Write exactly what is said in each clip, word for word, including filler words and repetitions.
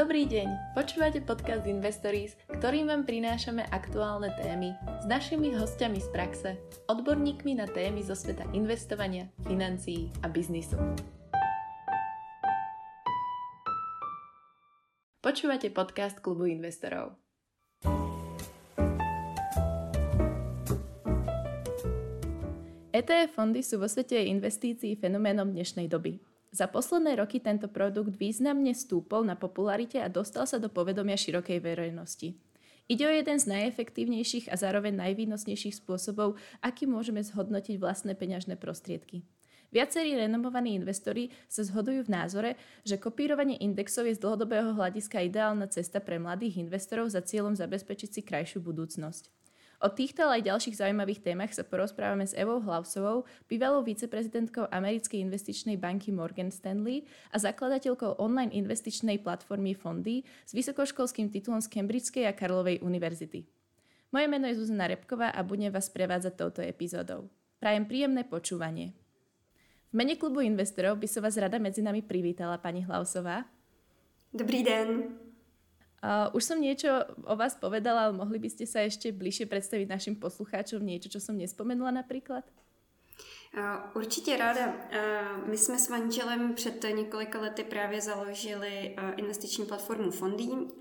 Dobrý deň, počúvate podcast Investories, ktorým vám prinášame aktuálne témy s našimi hostiami z praxe, odborníkmi na témy zo sveta investovania, financií a biznisu. Počúvate podcast Klubu investorov. é té ef fondy sú vo svete investícií fenoménom dnešnej doby. Za posledné roky tento produkt významne stúpol na popularite a dostal sa do povedomia širokej verejnosti. Ide o jeden z najefektívnejších a zároveň najvýnosnejších spôsobov, aký môžeme zhodnotiť vlastné peňažné prostriedky. Viacerí renomovaní investori sa zhodujú v názore, že kopírovanie indexov je z dlhodobého hľadiska ideálna cesta pre mladých investorov za cieľom zabezpečiť si krajšiu budúcnosť. O týchto, ale aj ďalších zaujímavých témach sa porozprávame s Evou Hlausovou, bývalou viceprezidentkou americkej investičnej banky Morgan Stanley a zakladateľkou online investičnej platformy Fondee s vysokoškolským titulom z Cambridgeskej a Karlovej univerzity. Moje meno je Zuzana Repková a budem vás prevádzať touto epizódou. Prajem príjemné počúvanie. V mene klubu investorov by som vás rada medzi nami privítala, pani Hlausová. Dobrý den. Uh, už som niečo o vás povedala, ale mohli by ste sa ešte bližšie predstaviť našim poslucháčom niečo, čo som nespomenula napríklad? Uh, určitě ráda. Uh, my jsme s Vančelem před několika lety právě založili uh, investiční platformu Fondee, uh,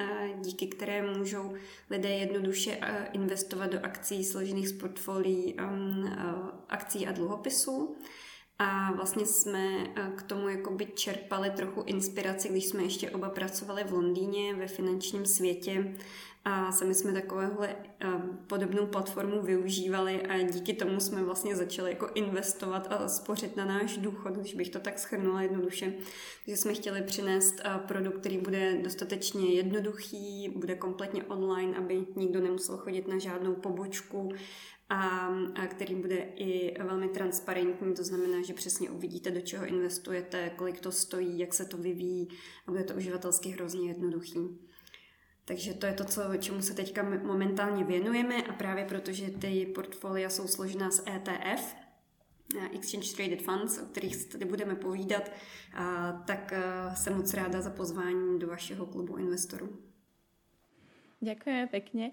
díky které můžou lidé jednoduše uh, investovat do akcí složených z portfolií um, uh, akcí a dluhopisů. A vlastně jsme k tomu jakoby čerpali trochu inspiraci, když jsme ještě oba pracovali v Londýně ve finančním světě a sami jsme takovouhle podobnou platformu využívali a díky tomu jsme vlastně začali jako investovat a spořit na náš důchod, když bych to tak shrnula jednoduše. Takže jsme chtěli přinést produkt, který bude dostatečně jednoduchý, bude kompletně online, aby nikdo nemusel chodit na žádnou pobočku, a který bude i velmi transparentní, to znamená, že přesně uvidíte, do čeho investujete, kolik to stojí, jak se to vyvíjí a bude to uživatelsky hrozně jednoduchý. Takže to je to, co, čemu se teďka momentálně věnujeme a právě protože ty portfolia jsou složená z é té ef, Exchange Traded Funds, o kterých tady budeme povídat, tak jsem moc ráda za pozvání do vašeho klubu investorů. Ďakujeme pekne.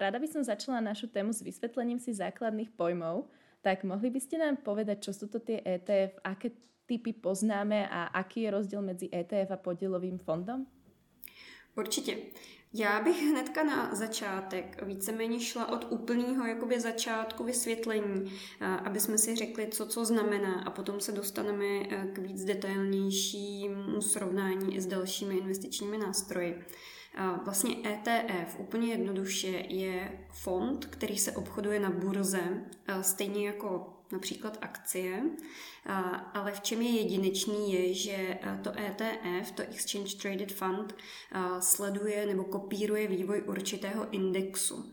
Rada by som začala našu tému s vysvetlením si základných pojmov. Tak mohli by ste nám povedať, čo sú to tie é té ef, aké typy poznáme a aký je rozdiel medzi é té ef a podielovým fondom? Určitě. Já bych hnedka na začátek víceméně šla od úplného jakoby začátku vysvětlení, aby jsme si řekli, co co znamená a potom se dostaneme k víc detailnějšímu srovnání i s dalšími investičními nástroji. Vlastně é té ef úplně jednoduše je fond, který se obchoduje na burze, stejně jako například akcie, ale v čem je jedinečný je, že to é té ef, to Exchange Traded Fund, sleduje nebo kopíruje vývoj určitého indexu.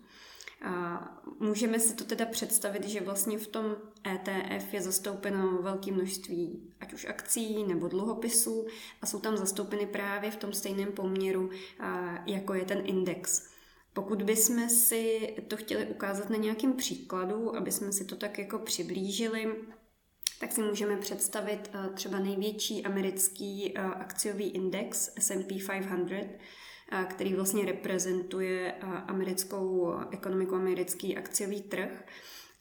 Můžeme si to teda představit, že vlastně v tom é té ef je zastoupeno velké množství ať už akcí nebo dluhopisů a jsou tam zastoupeny právě v tom stejném poměru, jako je ten index. Pokud bychom si to chtěli ukázat na nějakém příkladu, aby jsme si to tak jako přiblížili, tak si můžeme představit třeba největší americký akciový index es end pí pět set, který vlastně reprezentuje americkou ekonomiku, americký akciový trh.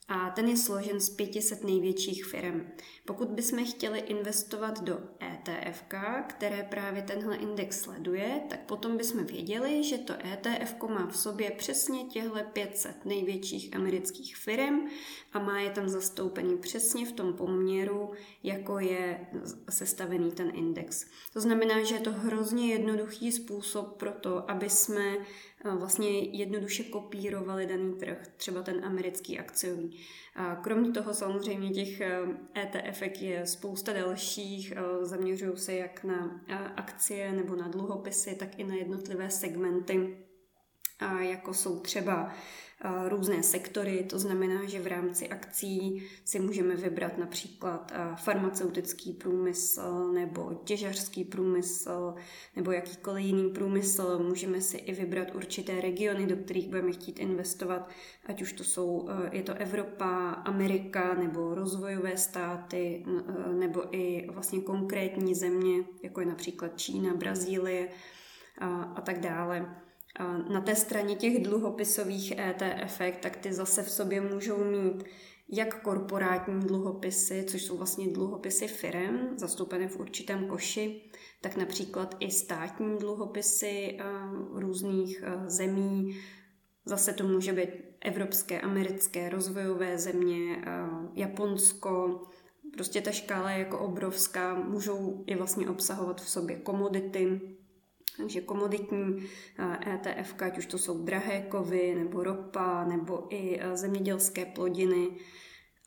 A ten je složen z pět set největších firm. Pokud bychom chtěli investovat do é té ef, které právě tenhle index sleduje, tak potom bychom věděli, že to é té ef má v sobě přesně těhle pět set největších amerických firm a má je tam zastoupený přesně v tom poměru, jako je sestavený ten index. To znamená, že je to hrozně jednoduchý způsob pro to, aby jsme vlastně jednoduše kopírovali daný trh, třeba ten americký akciový. Kromě toho samozřejmě těch é té ef je spousta dalších, zaměřují se jak na akcie nebo na dluhopisy, tak i na jednotlivé segmenty, jako jsou třeba různé sektory, to znamená, že v rámci akcí si můžeme vybrat například farmaceutický průmysl nebo těžařský průmysl nebo jakýkoliv jiný průmysl. Můžeme si i vybrat určité regiony, do kterých budeme chtít investovat, ať už to jsou, je to Evropa, Amerika nebo rozvojové státy nebo i vlastně konkrétní země, jako je například Čína, Brazílie. a, a tak dále. A na té straně těch dluhopisových é té ef, tak ty zase v sobě můžou mít jak korporátní dluhopisy, což jsou vlastně dluhopisy firem, zastoupené v určitém koši, tak například i státní dluhopisy různých zemí. Zase to může být evropské, americké, rozvojové země, Japonsko. Prostě ta škála je jako obrovská, můžou i vlastně obsahovat v sobě komodity. Takže komoditní é té ef, ať už to jsou drahé kovy, nebo ropa, nebo i zemědělské plodiny.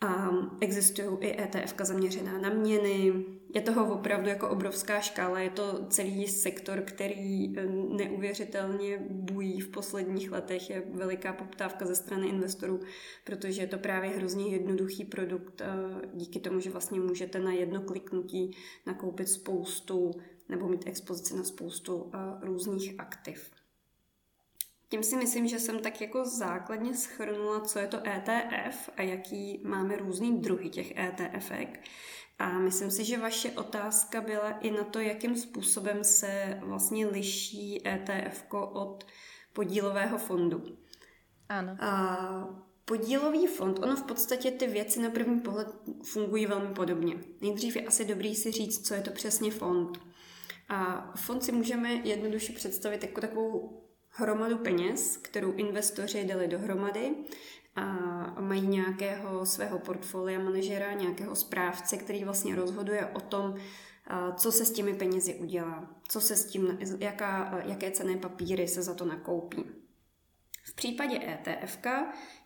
A existují i é té ef zaměřená na měny. Je toho opravdu jako obrovská škála. Je to celý sektor, který neuvěřitelně bují v posledních letech. Je veliká poptávka ze strany investorů, protože je to právě hrozně jednoduchý produkt. Díky tomu, že vlastně můžete na jedno kliknutí nakoupit spoustu nebo mít expozici na spoustu různých aktiv. Tím si myslím, že jsem tak jako základně shrnula, co je to é té ef a jaký máme různý druhy těch é té efek. A myslím si, že vaše otázka byla i na to, jakým způsobem se vlastně liší é té efko od podílového fondu. Ano. A podílový fond, ono v podstatě ty věci na první pohled fungují velmi podobně. Nejdřív je asi dobrý si říct, co je to přesně fond. A fond si můžeme jednoduše představit jako takovou hromadu peněz, kterou investoři dali dohromady a mají nějakého svého portfolia manažera, nějakého správce, který vlastně rozhoduje o tom, co se s těmi penězi udělá, co se s tím, jaká, jaké cenné papíry se za to nakoupí. V případě é té ef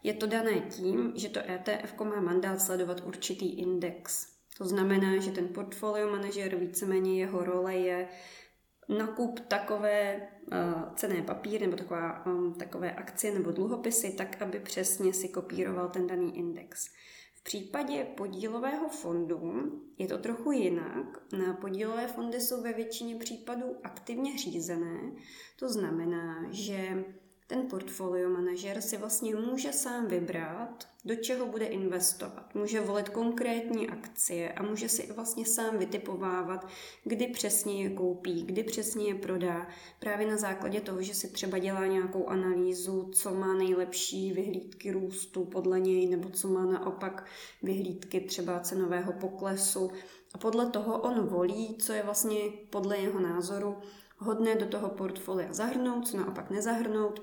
je to dané tím, že to é té ef má mandát sledovat určitý index. To znamená, že ten portfolio manažer, víceméně jeho role je nakup takové uh, cenné papíry nebo taková, um, takové akcie nebo dluhopisy, tak aby přesně si kopíroval ten daný index. V případě podílového fondu je to trochu jinak. Podílové fondy jsou ve většině případů aktivně řízené. To znamená, že ten portfolio manažer si vlastně může sám vybrat, do čeho bude investovat. Může volit konkrétní akcie a může si vlastně sám vytipovávat, kdy přesně je koupí, kdy přesně je prodá. Právě na základě toho, že si třeba dělá nějakou analýzu, co má nejlepší vyhlídky růstu podle něj, nebo co má naopak vyhlídky třeba cenového poklesu. A podle toho on volí, co je vlastně podle jeho názoru hodné do toho portfolia zahrnout, co naopak nezahrnout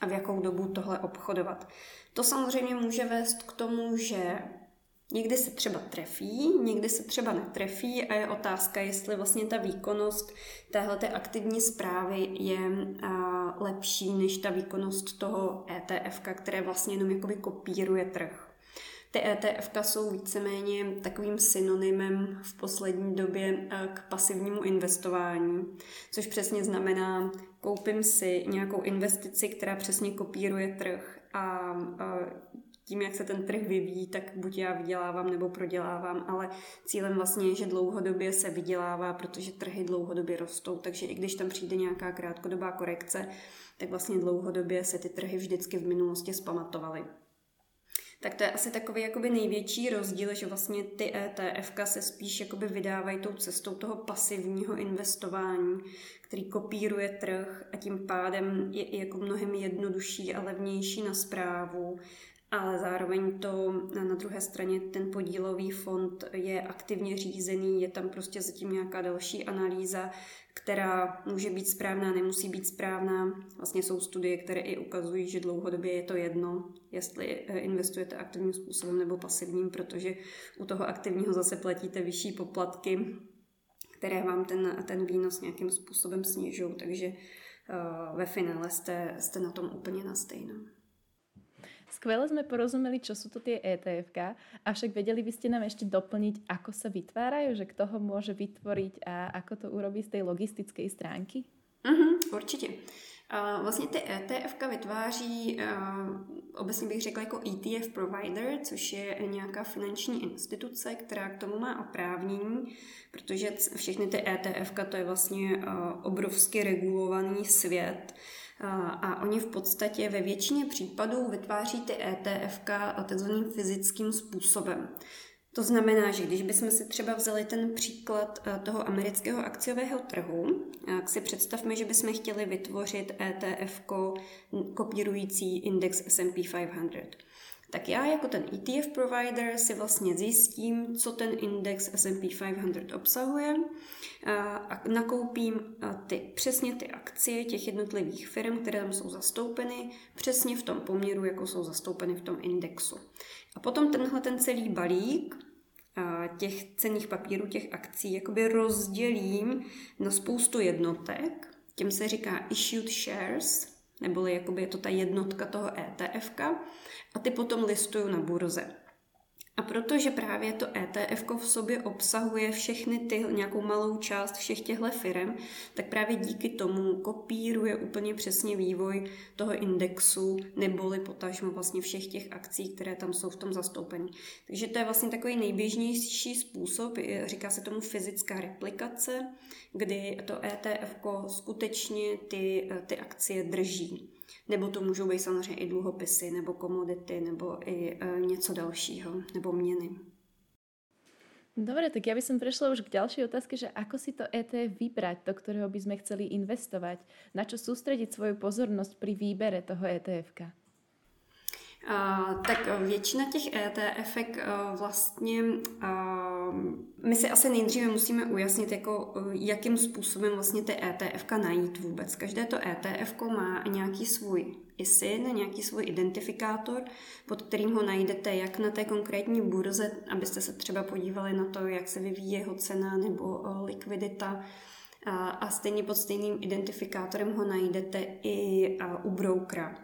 a v jakou dobu tohle obchodovat. To samozřejmě může vést k tomu, že někdy se třeba trefí, někdy se třeba netrefí a je otázka, jestli vlastně ta výkonnost téhleté aktivní správy je lepší než ta výkonnost toho é té ef, které vlastně jenom jakoby kopíruje trh. Ty é té ef jsou víceméně takovým synonymem v poslední době k pasivnímu investování, což přesně znamená, koupím si nějakou investici, která přesně kopíruje trh a tím, jak se ten trh vyvíjí, tak buď já vydělávám nebo prodělávám, ale cílem vlastně je, že dlouhodobě se vydělává, protože trhy dlouhodobě rostou, takže i když tam přijde nějaká krátkodobá korekce, tak vlastně dlouhodobě se ty trhy vždycky v minulosti zpamatovaly. Tak to je asi takový jakoby největší rozdíl, že vlastně ty é té ef se spíš jakoby vydávají tou cestou toho pasivního investování, který kopíruje trh a tím pádem je i jako mnohem jednodušší a levnější na správu, ale zároveň to na druhé straně ten podílový fond je aktivně řízený, je tam prostě zatím nějaká další analýza, která může být správná, nemusí být správná. Vlastně jsou studie, které i ukazují, že dlouhodobě je to jedno, jestli investujete aktivním způsobem nebo pasivním, protože u toho aktivního zase platíte vyšší poplatky, které vám ten, ten výnos nějakým způsobem snižují, takže uh, ve finále jste, jste na tom úplně na stejno. Skvěle sme porozumeli, čo sú to tie é té efka, avšak vedeli by ste nám ešte doplniť, ako sa vytvárajú, že kto ho môže vytvoriť a ako to urobí z tej logistickej stránky? Mm-hmm, určitě. Uh, vlastně ty é té efka vytváří, uh, obecně bych řekla jako é té ef provider, což je nějaká finanční instituce, která k tomu má oprávnění, protože všechny ty é té efka to je vlastně uh, obrovsky regulovaný svět. A oni v podstatě ve většině případů vytváří ty é té efka takzvaným fyzickým způsobem. To znamená, že když bychom si třeba vzali ten příklad toho amerického akciového trhu, tak si představme, že bychom chtěli vytvořit é té ef kopírující index S and P pět set. Tak já jako ten é té ef provider si vlastně zjistím, co ten index S and P pět set obsahuje a nakoupím ty, přesně ty akcie těch jednotlivých firm, které tam jsou zastoupeny, přesně v tom poměru, jako jsou zastoupeny v tom indexu. A potom tenhle ten celý balík těch cenných papírů, těch akcí, jakoby rozdělím na spoustu jednotek, těm se říká issued shares, neboli jakoby je to ta jednotka toho é té efka a ty potom listuju na burze. A protože právě to é té efko v sobě obsahuje všechny ty, nějakou malou část všech těchto firem, tak právě díky tomu kopíruje úplně přesně vývoj toho indexu neboli potažmo vlastně všech těch akcí, které tam jsou v tom zastoupení. Takže to je vlastně takový nejběžnější způsob, říká se tomu fyzická replikace, kdy to é té efko skutečně ty, ty akcie drží. Nebo to můžou být samozřejmě i dluhopisy, nebo komodity, nebo i e, něco dalšího, nebo měny. Dobre, tak ja by som prešla už k ďalšej otázke, že ako si to é té ef vybrať, do ktorého by sme chceli investovať? Na čo sústrediť svoju pozornosť pri výbere toho é té efka? Uh, tak většina těch é té efek uh, vlastně, uh, my si asi nejdříve musíme ujasnit, jako, uh, jakým způsobem vlastně ty é té efka najít vůbec. Každé to é té efko má nějaký svůj í sin, nějaký svůj identifikátor, pod kterým ho najdete jak na té konkrétní burze, abyste se třeba podívali na to, jak se vyvíjí jeho cena nebo uh, likvidita. A, a stejně pod stejným identifikátorem ho najdete i a, u broukra.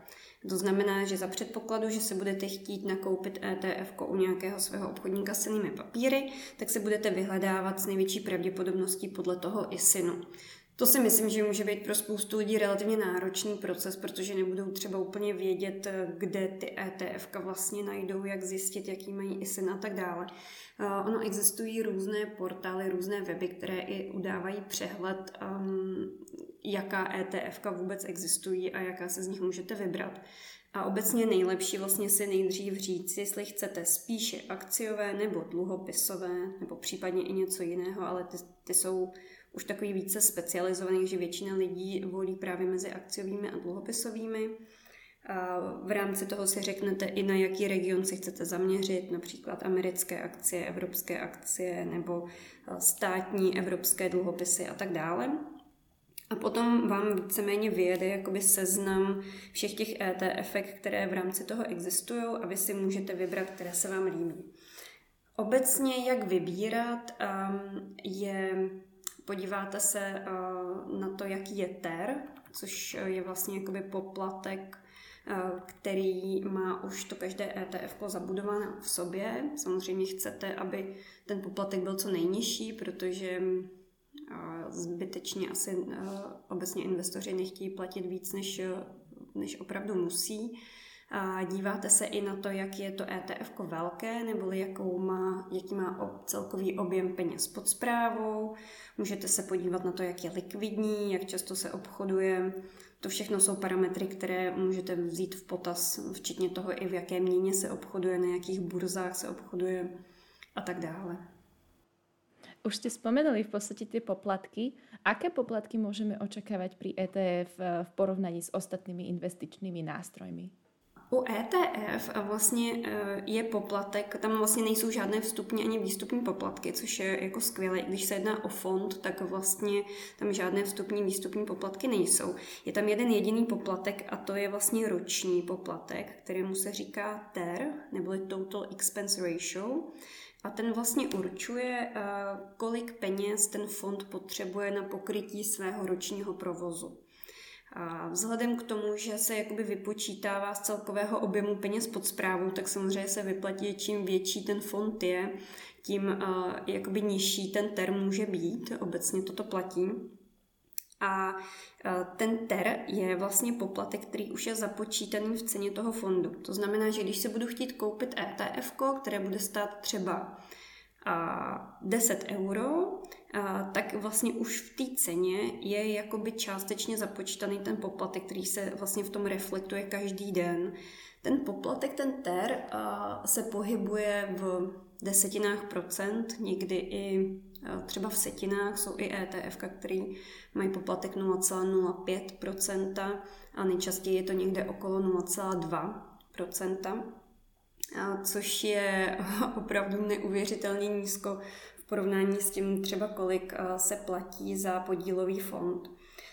To znamená, že za předpokladu, že se budete chtít nakoupit é té efko u nějakého svého obchodníka s cennými papíry, tak se budete vyhledávat s největší pravděpodobností podle toho í sinu. To si myslím, že může být pro spoustu lidí relativně náročný proces, protože nebudou třeba úplně vědět, kde ty é té efka vlastně najdou, jak zjistit, jaký mají í sin a tak dále. Ono existují různé portály, různé weby, které i udávají přehled, um, jaká é té efka vůbec existují a jaká se z nich můžete vybrat. A obecně nejlepší vlastně si nejdřív říct, jestli chcete spíše akciové nebo dluhopisové, nebo případně i něco jiného, ale ty, ty jsou už takový více specializovaný, že většina lidí volí právě mezi akciovými a dluhopisovými. A v rámci toho si řeknete i na jaký region si chcete zaměřit, například americké akcie, evropské akcie nebo státní evropské dluhopisy a tak dále. A potom vám víceméně vyjede jakoby seznam všech těch é té efek, které v rámci toho existují a vy si můžete vybrat, které se vám líbí. Obecně jak vybírat je... Podíváte se na to, jaký je té é er, což je vlastně jakoby poplatek, který má už to každé é té efko zabudované v sobě. Samozřejmě chcete, aby ten poplatek byl co nejnižší, protože zbytečně asi obecně investoři nechtějí platit víc, než, než opravdu musí. A díváte se i na to, jak je to é té efko velké, neboli jakou má, jaký má celkový objem peněz pod správou. Můžete se podívat na to, jak je likvidní, jak často se obchoduje. To všechno jsou parametry, které můžete vzít v potaz, včetně toho, i v jaké měně se obchoduje, na jakých burzách se obchoduje a tak dále. Už ste spomenuli v podstate tie poplatky. Aké poplatky môžeme očakávať pri é té ef v porovnaní s ostatnými investičnými nástrojmi? U é té ef vlastně je poplatek, tam vlastně nejsou žádné vstupní ani výstupní poplatky, což je jako skvělé. Když se jedná o fond, tak vlastně tam žádné vstupní výstupní poplatky nejsou. Je tam jeden jediný poplatek a to je vlastně roční poplatek, kterému se říká té é er, neboli Total Expense Ratio. A ten vlastně určuje, kolik peněz ten fond potřebuje na pokrytí svého ročního provozu. A vzhledem k tomu, že se jakoby vypočítává z celkového objemu peněz pod správou, tak samozřejmě se vyplatí, čím větší ten fond je, tím uh, jakoby nižší ten té é er může být, obecně toto platí. A ten té é er je vlastně poplatek, který už je započítaný v ceně toho fondu. To znamená, že když se budu chtít koupit é té efko, které bude stát třeba a deset euro, a tak vlastně už v té ceně je jakoby částečně započítaný ten poplatek, který se vlastně v tom reflektuje každý den. Ten poplatek, ten té é er, se pohybuje v desetinách procent, někdy i třeba v setinách, jsou i é té ef, který mají poplatek nula celá nula pět procenta a nejčastěji je to někde okolo nula celá dva procenta, což je opravdu neuvěřitelně nízko v porovnání s tím třeba, kolik se platí za podílový fond.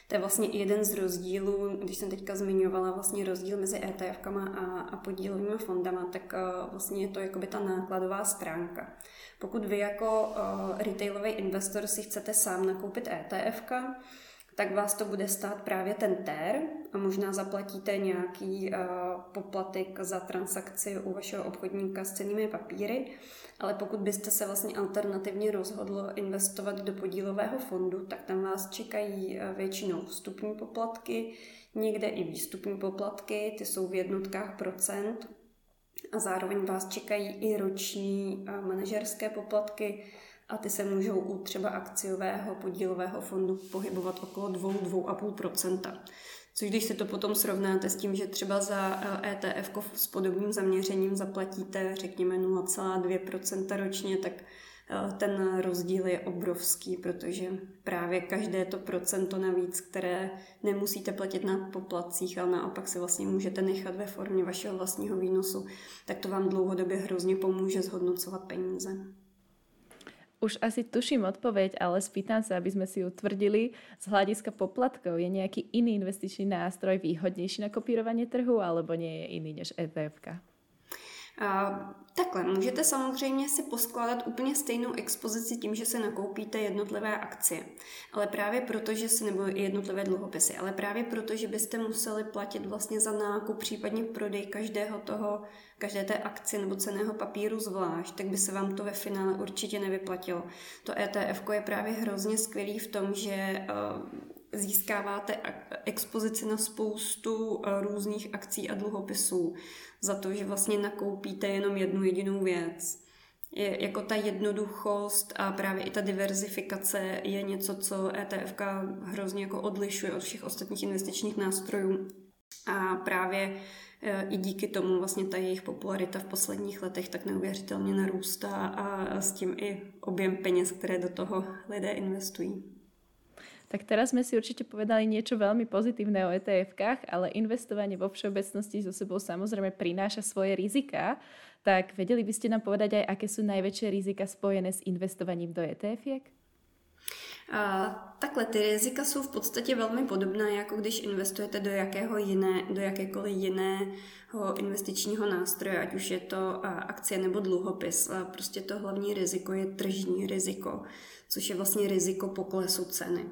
To je vlastně jeden z rozdílů, když jsem teďka zmiňovala vlastně rozdíl mezi é té efkama a, a podílovými fondama, tak uh, vlastně je to jakoby ta nákladová stránka. Pokud vy jako uh, retailový investor si chcete sám nakoupit é té efka, tak vás to bude stát právě ten té é er a možná zaplatíte nějaký uh, poplatek za transakci u vašeho obchodníka s cennými papíry, ale pokud byste se vlastně alternativně rozhodlo investovat do podílového fondu, tak tam vás čekají většinou vstupní poplatky, někde i výstupní poplatky, ty jsou v jednotkách procent a zároveň vás čekají i roční uh, manažerské poplatky, a ty se můžou u třeba akciového podílového fondu pohybovat okolo dva až dva celá pět procenta. Což když si to potom srovnáte s tím, že třeba za é té ef s podobným zaměřením zaplatíte, řekněme, nula celá dva procenta ročně, tak ten rozdíl je obrovský, protože právě každé to procento navíc, které nemusíte platit na poplatcích, ale naopak si vlastně můžete nechat ve formě vašeho vlastního výnosu, tak to vám dlouhodobě hrozně pomůže zhodnocovat peníze. Už asi tuším odpoveď, ale spýtam sa, aby sme si ju tvrdili. Z hľadiska poplatkov je nejaký iný investičný nástroj výhodnejší na kopírovanie trhu alebo nie je iný než é té efka? A, takhle, můžete samozřejmě si poskládat úplně stejnou expozici tím, že se nakoupíte jednotlivé akcie, ale právě proto, že si, nebo jednotlivé dluhopisy, ale právě proto, že byste museli platit vlastně za nákup, případně prodej každého toho, každé té akcie nebo cenného papíru zvlášť, tak by se vám to ve finále určitě nevyplatilo. To é té efko je právě hrozně skvělý v tom, že Uh, získáváte expozici na spoustu různých akcí a dluhopisů za to, že vlastně nakoupíte jenom jednu jedinou věc. Je, jako ta jednoduchost a právě i ta diverzifikace je něco, co é té efka hrozně jako odlišuje od všech ostatních investičních nástrojů. A právě i díky tomu vlastně ta jejich popularita v posledních letech tak neuvěřitelně narůstá a s tím i objem peněz, které do toho lidé investují. Tak teraz sme si určite povedali niečo veľmi pozitívne o é té efkách, ale investovanie vo všeobecnosti so sebou samozrejme prináša svoje rizika. Tak vedeli by ste nám povedať aj, aké sú najväčšie rizika spojené s investovaním do é té efiek? A takhle ty rizika jsou v podstatě velmi podobná, jako když investujete do, jakého jiné, do jakékoliv jiného investičního nástroje, ať už je to akcie nebo dluhopis. A prostě to hlavní riziko je tržní riziko, což je vlastně riziko poklesu ceny.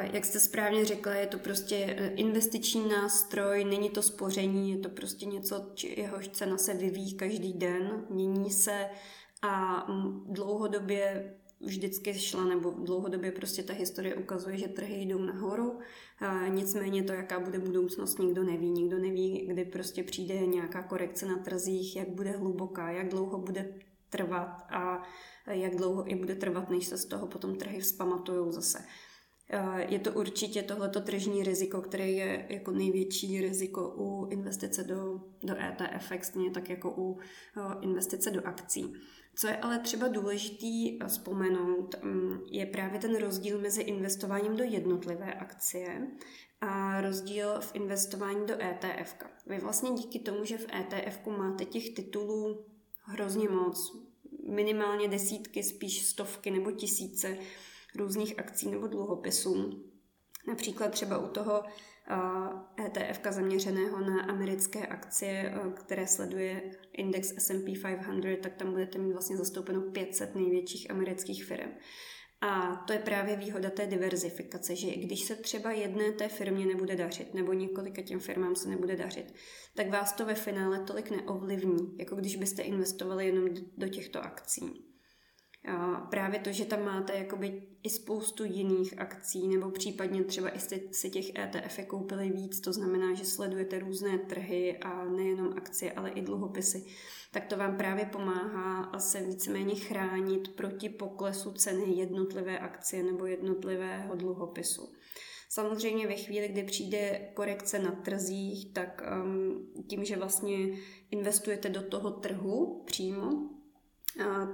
Jak jste správně řekla, je to prostě investiční nástroj, není to spoření, je to prostě něco, jehož cena se vyvíjí každý den, mění se a dlouhodobě vždycky šla, nebo dlouhodobě prostě ta historie ukazuje, že trhy jdou nahoru, a nicméně to, jaká bude budoucnost, nikdo neví. Nikdo neví, kdy prostě přijde nějaká korekce na trzích, jak bude hluboká, jak dlouho bude trvat a jak dlouho i bude trvat, než se z toho potom trhy vzpamatujou zase. Je to určitě tohleto tržní riziko, které je jako největší riziko u investice do, do é té ef, stejně tak jako u investice do akcí. Co je ale třeba důležitý vzpomenout, je právě ten rozdíl mezi investováním do jednotlivé akcie a rozdíl v investování do é té ef. Vy vlastně díky tomu, že v é té efku máte těch titulů hrozně moc, minimálně desítky, spíš stovky nebo tisíce různých akcí nebo dluhopisů. Například třeba u toho é té efka zaměřeného na americké akcie, které sleduje index es end pí pět set, tak tam budete mít vlastně zastoupeno pět set největších amerických firm. A to je právě výhoda té diverzifikace, že když se třeba jedné té firmě nebude dařit, nebo několika těm firmám se nebude dařit, tak vás to ve finále tolik neovlivní, jako když byste investovali jenom do těchto akcí. A právě to, že tam máte jakoby i spoustu jiných akcí, nebo případně třeba i jste si těch é té ef koupili víc, to znamená, že sledujete různé trhy a nejenom akcie, ale i dluhopisy, tak to vám právě pomáhá se víceméně chránit proti poklesu ceny jednotlivé akcie nebo jednotlivého dluhopisu. Samozřejmě ve chvíli, kdy přijde korekce na trzích, tak um, tím, že vlastně investujete do toho trhu přímo,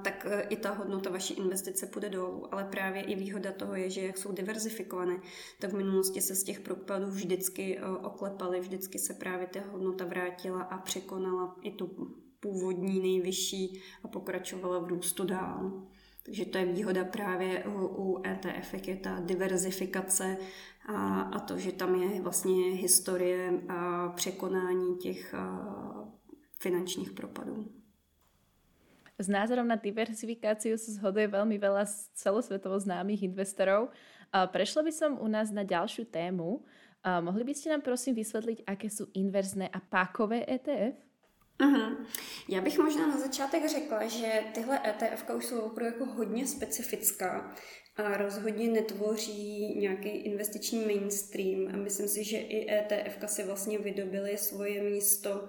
tak i ta hodnota vaší investice půjde dolů. Ale právě i výhoda toho je, že jak jsou diverzifikované, tak v minulosti se z těch propadů vždycky oklepaly, vždycky se právě ta hodnota vrátila a překonala i tu původní nejvyšší a pokračovala v růstu dál. Takže to je výhoda právě u é té ef, je ta diverzifikace a, a to, že tam je vlastně historie a překonání těch a, finančních propadů. S názorom na diverzifikáciu sa zhoduje veľmi veľa celosvetovo známych investorov. Prešla by som u nás na ďalšiu tému. Mohli by ste nám prosím vysvetliť, aké sú inverzné a pákové é té ef? Uhum. Já bych možná na začátek řekla, že tyhle é té efka už jsou opravdu jako hodně specifická a rozhodně netvoří nějaký investiční mainstream a myslím si, že i é té efka si vlastně vydobily svoje místo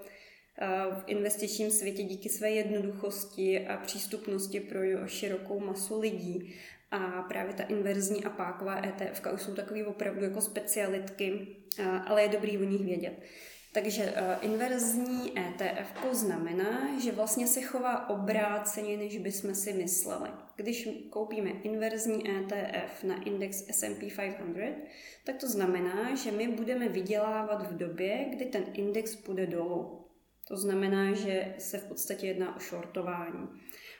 v investičním světě díky své jednoduchosti a přístupnosti pro širokou masu lidí a právě ta inverzní a páková é té efka už jsou takový opravdu jako specialitky, ale je dobrý o nich vědět. Takže inverzní é té ef znamená, že vlastně se chová obráceně, než bychom si mysleli. Když koupíme inverzní é té ef na index es end pí pět set, tak to znamená, že my budeme vydělávat v době, kdy ten index půjde dolů. To znamená, že se v podstatě jedná o shortování.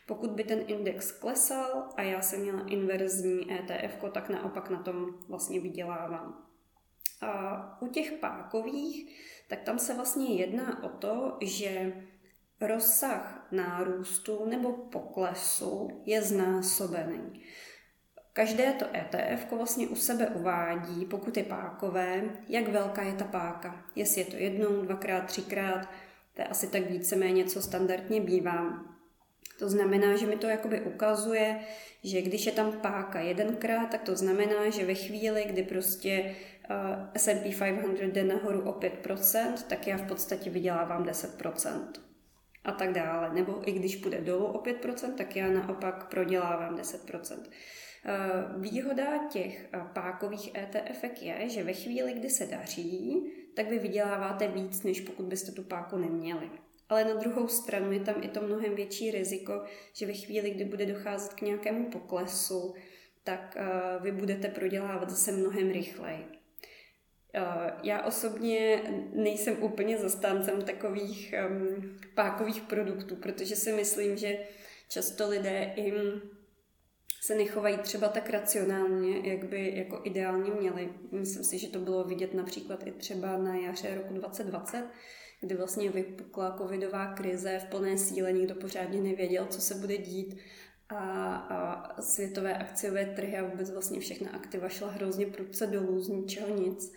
Pokud by ten index klesal a já jsem měla inverzní é té efko, tak naopak na tom vlastně vydělávám. A u těch pákových, tak tam se vlastně jedná o to, že rozsah nárůstu nebo poklesu je znásobený. Každé to é té ef vlastně u sebe uvádí, pokud je pákové, jak velká je ta páka. Jestli je to jednou, dvakrát, třikrát, to je asi tak víceméně, co standardně bývá. To znamená, že mi to jakoby ukazuje, že když je tam páka jedenkrát, tak to znamená, že ve chvíli, kdy prostě uh, es end pí pět set jde nahoru o pět procent, tak já v podstatě vydělávám deset procent a tak dále. Nebo i když půjde dolů o pět procent, tak já naopak prodělávám deset procent. Uh, výhoda těch uh, pákových é té efek je, že ve chvíli, kdy se daří, tak vy vyděláváte víc, než pokud byste tu páku neměli. Ale na druhou stranu je tam i to mnohem větší riziko, že ve chvíli, kdy bude docházet k nějakému poklesu, tak vy budete prodělávat zase mnohem rychleji. Já osobně nejsem úplně zastáncem takových pákových produktů, protože si myslím, že často lidé jim se nechovají třeba tak racionálně, jak by jako ideálně měli. Myslím si, že to bylo vidět například i třeba na jaře roku dva tisíce dvacet, kdy vlastně vypukla covidová krize v plné síle, nikdo pořádně nevěděl, co se bude dít a, a světové akciové trhy a vůbec vlastně všechna aktiva šla hrozně prudce dolů, z ničeho nic.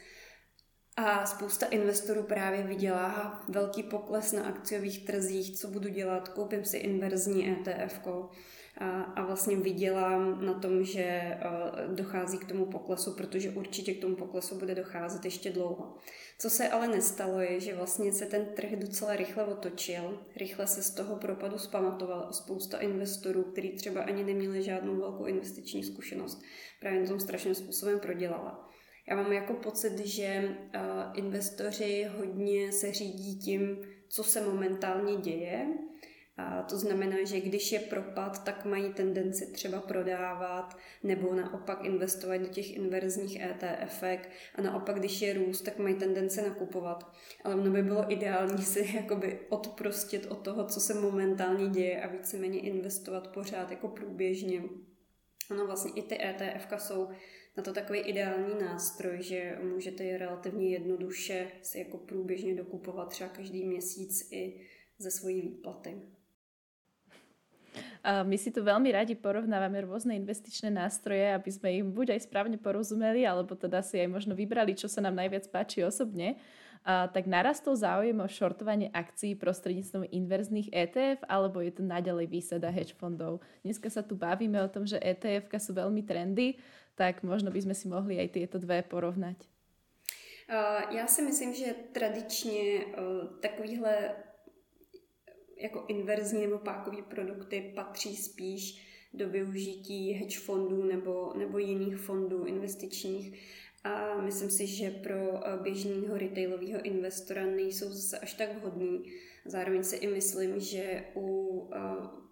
A spousta investorů právě vydělá velký pokles na akciových trzích, co budu dělat, koupím si inverzní é té efko a, a vlastně vydělám na tom, že dochází k tomu poklesu, protože určitě k tomu poklesu bude docházet ještě dlouho. Co se ale nestalo je, že vlastně se ten trh docela rychle otočil, rychle se z toho propadu zpamatoval spousta investorů, kteří třeba ani neměli žádnou velkou investiční zkušenost, právě na tom strašným způsobem prodělala. Já mám jako pocit, že investoři hodně se řídí tím, co se momentálně děje. A to znamená, že když je propad, tak mají tendenci třeba prodávat nebo naopak investovat do těch inverzních é té efek a naopak, když je růst, tak mají tendenci nakupovat. Ale mno by bylo ideální si jakoby odprostit od toho, co se momentálně děje a víceméně investovat pořád jako průběžně. Ano, vlastně i ty é té efka jsou na to takový ideální nástroj, že můžete je relativně jednoduše si jako průběžně dokupovat třeba každý měsíc i ze svojí výplaty. A my si tu veľmi radi porovnávame rôzne investičné nástroje, aby sme im buď aj správne porozumeli, alebo teda si aj možno vybrali, čo sa nám najviac páči osobne. A tak narastol záujem o shortovanie akcií prostredníctvom inverzných é té ef, alebo je to naďalej výsada hedge fondov. Dneska sa tu bavíme o tom, že é té efka sú veľmi trendy, tak možno by sme si mohli aj tieto dve porovnať. Já si myslím, že tradičně takovýhle jako inverzní nebo pákové produkty patří spíš do využití hedge fondů nebo, nebo jiných fondů investičních. a myslím si, že pro běžného retailového investora nejsou zase až tak vhodný. Zároveň si i myslím, že u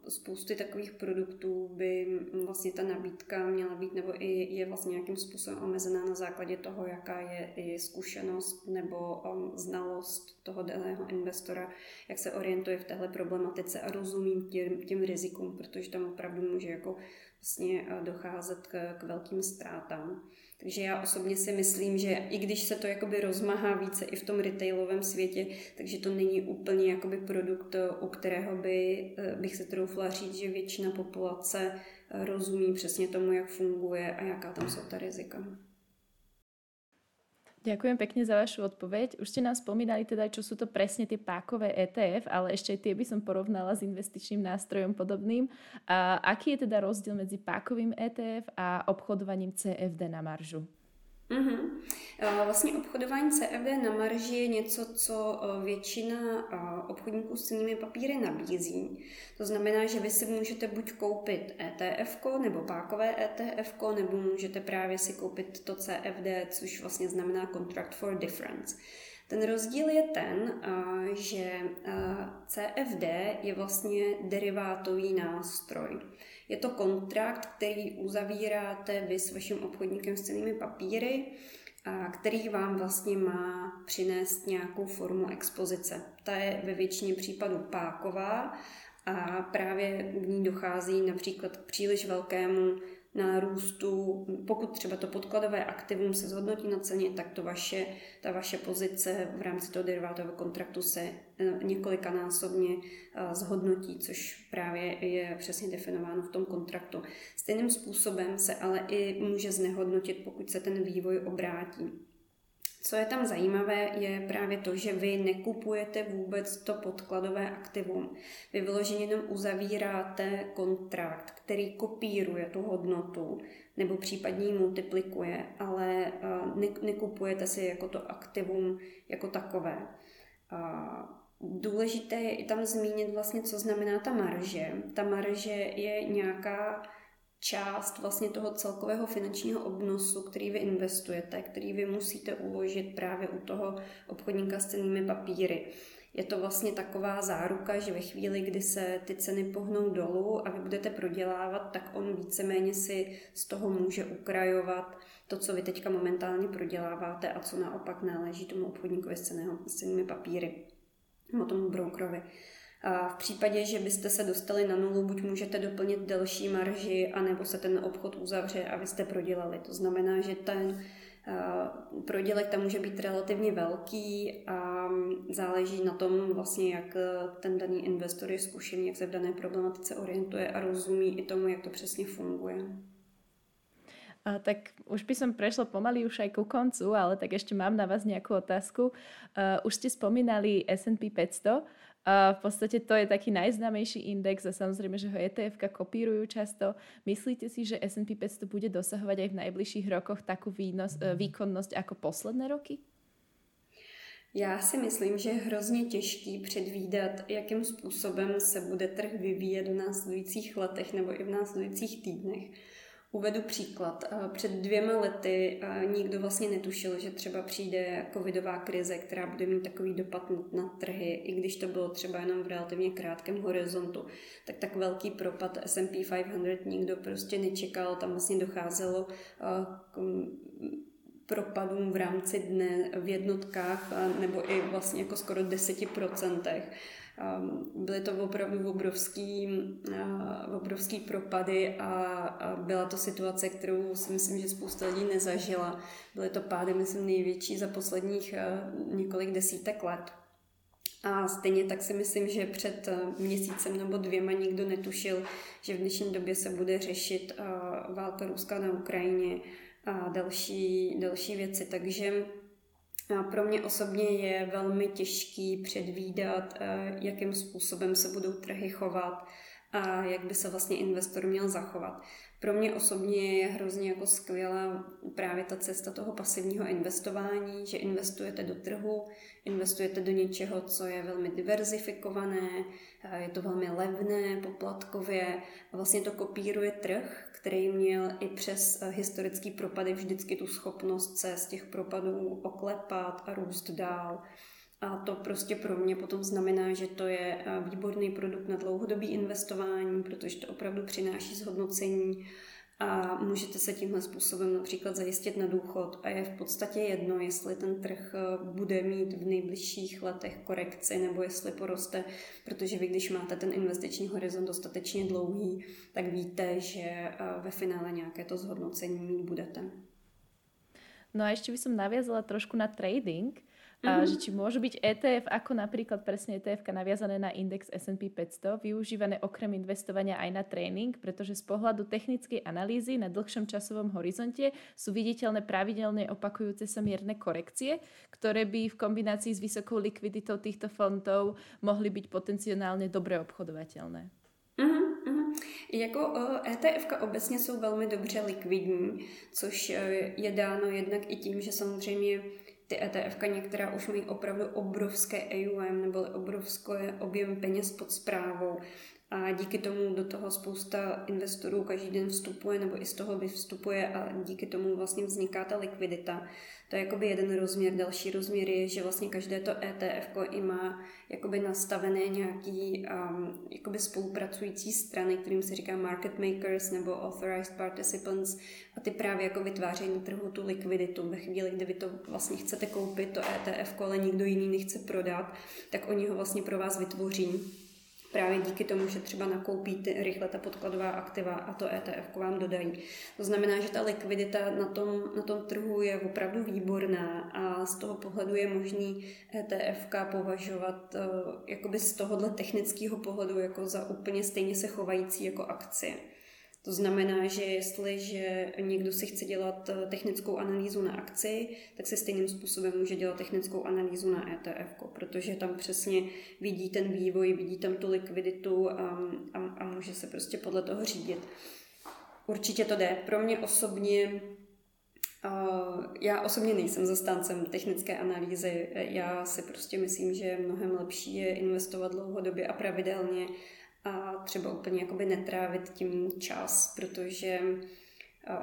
spousty takových produktů by vlastně ta nabídka měla být nebo i je vlastně nějakým způsobem omezená na základě toho, jaká je i zkušenost nebo znalost toho daného investora, jak se orientuje v téhle problematice a rozumí těm, těm rizikům, protože tam opravdu může jako vlastně docházet k, k velkým ztrátám. Takže já osobně si myslím, že i když se to jakoby rozmahá více i v tom retailovém světě, takže to není úplně jakoby produkt, u kterého by, bych se troufla říct, že většina populace rozumí přesně tomu, jak funguje a jaká tam jsou ta rizika. Ďakujem pekne za vašu odpoveď. Už ste nám spomínali teda, čo sú to presne tie pákové é té ef, ale ešte tie by som porovnala s investičným nástrojom podobným. A aký je teda rozdiel medzi pákovým é té ef a obchodovaním cé ef dé na maržu? Mm-hmm. Vlastně obchodování cé ef dé na marži je něco, co většina obchodníků s cennými papíry nabízí. To znamená, že vy si můžete buď koupit é té efko nebo pákové é té efko, nebo můžete právě si koupit to cé ef dé, což vlastně znamená Contract for Difference. Ten rozdíl je ten, že cé ef dé je vlastně derivátový nástroj. Je to kontrakt, který uzavíráte vy s vaším obchodníkem s cennými papíry, který vám vlastně má přinést nějakou formu expozice. Ta je ve většině případů páková a právě v ní dochází například k příliš velkému nárůstu, pokud třeba to podkladové aktivum se zhodnotí na ceně, tak to vaše, ta vaše pozice v rámci toho derivátového kontraktu se několikanásobně zhodnotí, což právě je přesně definováno v tom kontraktu. Stejným způsobem se ale i může znehodnotit, pokud se ten vývoj obrátí. Co je tam zajímavé, je právě to, že vy nekupujete vůbec to podkladové aktivum. Vy vyloženě jenom uzavíráte kontrakt, který kopíruje tu hodnotu nebo případně ji multiplikuje, ale nekupujete si jako to aktivum jako takové. Důležité je i tam zmínit vlastně, co znamená ta marže. Ta marže je nějaká část vlastně toho celkového finančního obnosu, který vy investujete, který vy musíte uložit právě u toho obchodníka s cennými papíry. Je to vlastně taková záruka, že ve chvíli, kdy se ty ceny pohnou dolů a vy budete prodělávat, tak on víceméně si z toho může ukrajovat to, co vy teďka momentálně proděláváte a co naopak náleží tomu obchodníkovi s cennými papíry, nebo tomu brokerovi. A v případě, že byste se dostali na nulu, buď můžete doplnit delší marži, anebo se ten obchod uzavře a vy jste prodělali. To znamená, že ten prodělek tam může být relativně velký a záleží na tom, vlastně, jak ten daný investor je zkušený, jak se v dané problematice orientuje a rozumí i tomu, jak to přesně funguje. A tak už by som prešla pomaly už aj ku koncu, ale tak ešte mám na vás nejakú otázku. Uh, už ste spomínali es end pí päťsto. Uh, v podstate to je taký najznámejší index a samozrejme, že ho é té efka kopírujú často. Myslíte si, že es end pí päťsto bude dosahovať aj v najbližších rokoch takú výnos, uh, výkonnosť ako posledné roky? Já si myslím, že je hrozně těžký předvídat, jakým způsobem se bude trh vyvíjet v následujících letech nebo i v následujících týdnech. Uvedu příklad. Před dvěma lety nikdo vlastně netušil, že třeba přijde covidová krize, která bude mít takový dopad na trhy, i když to bylo třeba jenom v relativně krátkém horizontu. Tak tak velký propad es end pí pět set nikdo prostě nečekal, tam vlastně docházelo k propadům v rámci dne v jednotkách nebo i vlastně jako skoro deset procent. Byly to opravdu obrovský, obrovský propady a byla to situace, kterou si myslím, že spousta lidí nezažila. Byly to pády, myslím, největší za posledních několik desítek let. A stejně tak si myslím, že před měsícem nebo dvěma nikdo netušil, že v dnešní době se bude řešit válka Ruska na Ukrajině a další, další věci. Takže a pro mě osobně je velmi těžký předvídat, jakým způsobem se budou trhy chovat a jak by se vlastně investor měl zachovat. Pro mě osobně je hrozně jako skvělá právě ta cesta toho pasivního investování, že investujete do trhu, investujete do něčeho, co je velmi diverzifikované, je to velmi levné poplatkově a vlastně to kopíruje trh, který měl i přes historické propady vždycky tu schopnost se z těch propadů oklepat a růst dál. A to prostě pro mě potom znamená, že to je výborný produkt na dlouhodobý investování, protože to opravdu přináší zhodnocení a můžete se tímhle způsobem například zajistit na důchod a je v podstatě jedno, jestli ten trh bude mít v nejbližších letech korekci nebo jestli poroste, protože vy, když máte ten investiční horizont dostatečně dlouhý, tak víte, že ve finále nějaké to zhodnocení mít budete. No a ještě by som naviazala trošku na trading. A že či môžu byť é té ef, ako napríklad presne é té efka naviazané na index es end pí päťsto, využívané okrem investovania aj na tréning, pretože z pohľadu technickej analýzy na dlhšom časovom horizonte sú viditeľné pravidelne opakujúce sa mierne korekcie, ktoré by v kombinácii s vysokou likviditou týchto fondov mohli byť potenciálne dobre obchodovateľné. Jako é té efka obecně jsou velmi dobře likvidní, což je dáno jednak i tím, že samozřejmě ty é té efka některá už mají opravdu obrovské á ú em nebo obrovský objem peněz pod správou a díky tomu do toho spousta investorů každý den vstupuje nebo i z toho vstupuje a díky tomu vlastně vzniká ta likvidita. To je jakoby jeden rozměr. Další rozměr je, že vlastně každé to é té efko i má jakoby nastavené nějaký um, jakoby spolupracující strany, kterým se říká market makers nebo authorized participants a ty právě jako vytvářejí na trhu tu likviditu. Ve chvíli, kdy vy to vlastně chcete koupit, to é té efko, ale nikdo jiný nechce prodat, tak oni ho vlastně pro vás vytvoří. Právě díky tomu, že třeba nakoupíte rychle ta podkladová aktiva a to é té efko vám dodají. To znamená, že ta likvidita na tom, na tom trhu je opravdu výborná a z toho pohledu je možný é té efka považovat uh, jakoby z tohohle technického pohledu jako za úplně stejně se chovající jako akcie. To znamená, že jestliže někdo si chce dělat technickou analýzu na akci, tak se stejným způsobem může dělat technickou analýzu na é té efko, protože tam přesně vidí ten vývoj, vidí tam tu likviditu a, a, a může se prostě podle toho řídit. Určitě to jde. Pro mě osobně, uh, já osobně nejsem zastáncem technické analýzy. Já si prostě myslím, že mnohem lepší je investovat dlouhodobě a pravidelně, a třeba úplně jakoby netrávit tím čas, protože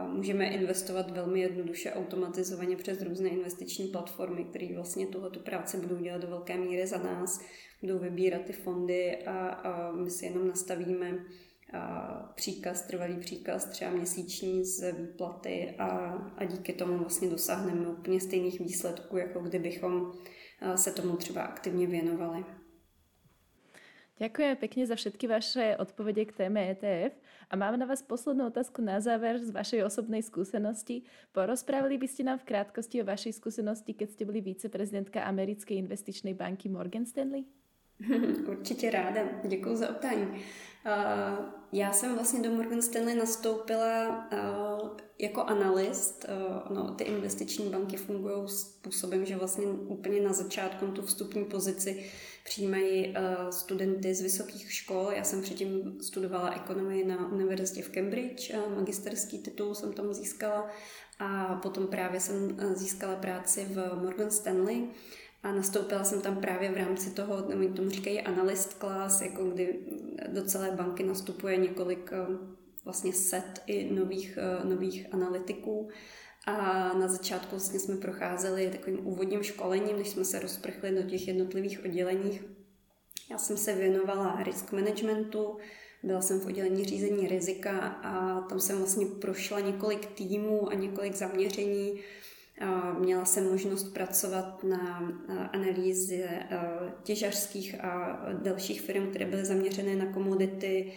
můžeme investovat velmi jednoduše automatizovaně přes různé investiční platformy, které vlastně tuhletu práci budou dělat do velké míry za nás, budou vybírat ty fondy a, a my si jenom nastavíme příkaz, trvalý příkaz, třeba měsíční z výplaty a, a díky tomu vlastně dosáhneme úplně stejných výsledků, jako kdybychom se tomu třeba aktivně věnovali. Ďakujeme pekne za všetky vaše odpovede k téme é té ef a mám na vás poslednú otázku na záver z vašej osobnej skúsenosti. Porozprávili by ste nám v krátkosti o vašej skúsenosti, keď ste boli viceprezidentka americkej investičnej banky Morgan Stanley? Určitě ráda, děkuji za otázku. Já jsem vlastně do Morgan Stanley nastoupila jako analyst. No, ty investiční banky fungují způsobem, že vlastně úplně na začátku tu vstupní pozici přijímají studenty z vysokých škol. Já jsem předtím studovala ekonomii na univerzitě v Cambridge, magisterský titul jsem tam získala a potom právě jsem získala práci v Morgan Stanley. A nastoupila jsem tam právě v rámci toho, tomu říkají analyst class, jako kdy do celé banky nastupuje několik vlastně set i nových, nových analytiků. A na začátku vlastně jsme procházeli takovým úvodním školením, než jsme se rozprchli do těch jednotlivých odděleních. Já jsem se věnovala risk managementu, byla jsem v oddělení řízení rizika a tam jsem vlastně prošla několik týmů a několik zaměření. Měla jsem možnost pracovat na analýze těžařských a dalších firm, které byly zaměřené na komodity.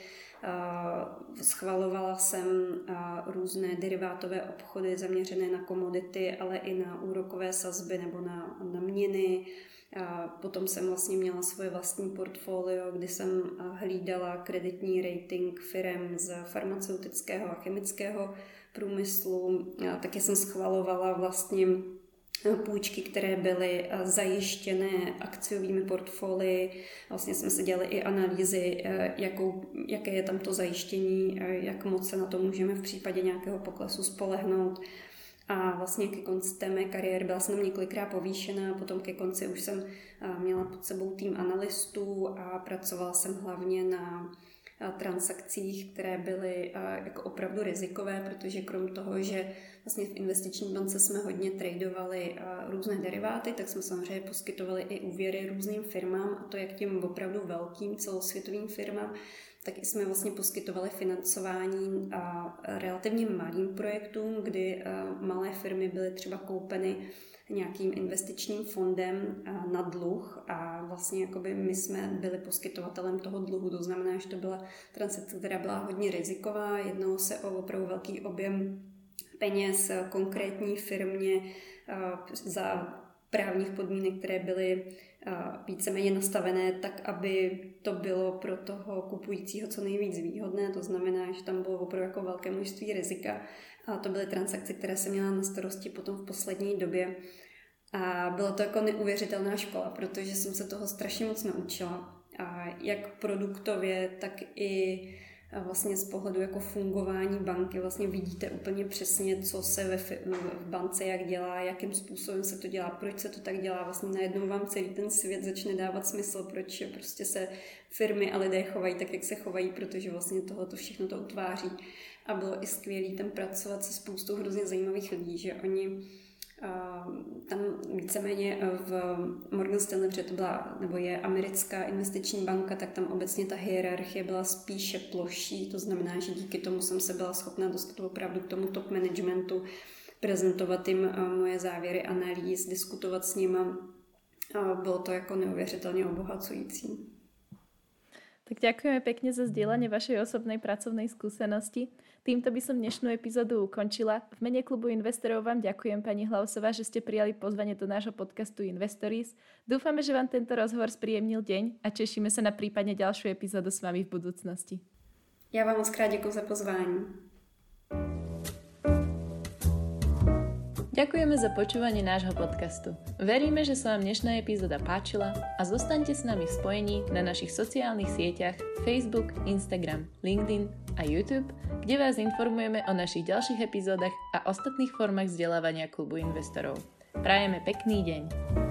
Schvalovala jsem různé derivátové obchody zaměřené na komodity, ale i na úrokové sazby nebo na, na měny. Potom jsem vlastně měla svoje vlastní portfolio, kdy jsem hlídala kreditní rating firem z farmaceutického a chemického průmyslu. Také jsem schvalovala vlastně půjčky, které byly zajištěné akciovými portfolii. Vlastně jsme si dělali i analýzy, jakou, jaké je tam to zajištění, jak moc se na to můžeme v případě nějakého poklesu spolehnout. A vlastně ke konci té mé kariéry byla jsem několikrát povýšená, potom ke konci už jsem měla pod sebou tým analystů a pracovala jsem hlavně na transakcích, které byly jako opravdu rizikové, protože krom toho, že vlastně v investiční bance jsme hodně tradovali různé deriváty, tak jsme samozřejmě poskytovali i úvěry různým firmám, a to jak těm opravdu velkým celosvětovým firmám, tak jsme vlastně poskytovali financování relativně malým projektům, kdy malé firmy byly třeba koupeny nějakým investičním fondem na dluh a vlastně jakoby my jsme byli poskytovatelem toho dluhu. To znamená, že to byla transakce, která byla hodně riziková, jednalo se o opravdu velký objem peněz konkrétní firmě za právních podmínek, které byly víceméně nastavené tak, aby to bylo pro toho kupujícího co nejvíc výhodné. To znamená, že tam bylo opravdu jako velké množství rizika. A to byly transakce, které jsem měla na starosti potom v poslední době. A byla to jako neuvěřitelná škola, protože jsem se toho strašně moc naučila. A jak produktově, tak i vlastně z pohledu jako fungování banky vlastně vidíte úplně přesně, co se ve v bance jak dělá, jakým způsobem se to dělá, proč se to tak dělá. Vlastně najednou vám celý ten svět začne dávat smysl, proč prostě se firmy a lidé chovají tak, jak se chovají, protože vlastně tohoto všechno to utváří. A bylo i skvělý tam pracovat se spoustou hrozně zajímavých lidí, že oni tam víceméně v Morgan Stanley, protože to byla, nebo je americká investiční banka, tak tam obecně ta hierarchie byla spíše ploší, to znamená, že díky tomu jsem se byla schopna dostat opravdu k tomu top managementu, prezentovat jim moje závěry, analýz, diskutovat s nima. Bylo to jako neuvěřitelně obohacující. Tak ďakujeme pekne za zdieľanie vašej osobnej pracovnej skúsenosti. Týmto by som dnešnú epizódu ukončila. V mene klubu investorov vám ďakujem, pani Hlausová, že ste prijali pozvanie do nášho podcastu Investories. Dúfame, že vám tento rozhovor spríjemnil deň a tešíme sa na prípadne ďalšiu epizódu s vami v budúcnosti. Ja vám moc krát ďakujem za pozvanie. Ďakujeme za počúvanie nášho podcastu. Veríme, že sa vám dnešná epizóda páčila a zostaňte s nami v spojení na našich sociálnych sieťach Facebook, Instagram, LinkedIn a YouTube, kde vás informujeme o našich ďalších epizódach a ostatných formách vzdelávania klubu investorov. Prajeme pekný deň!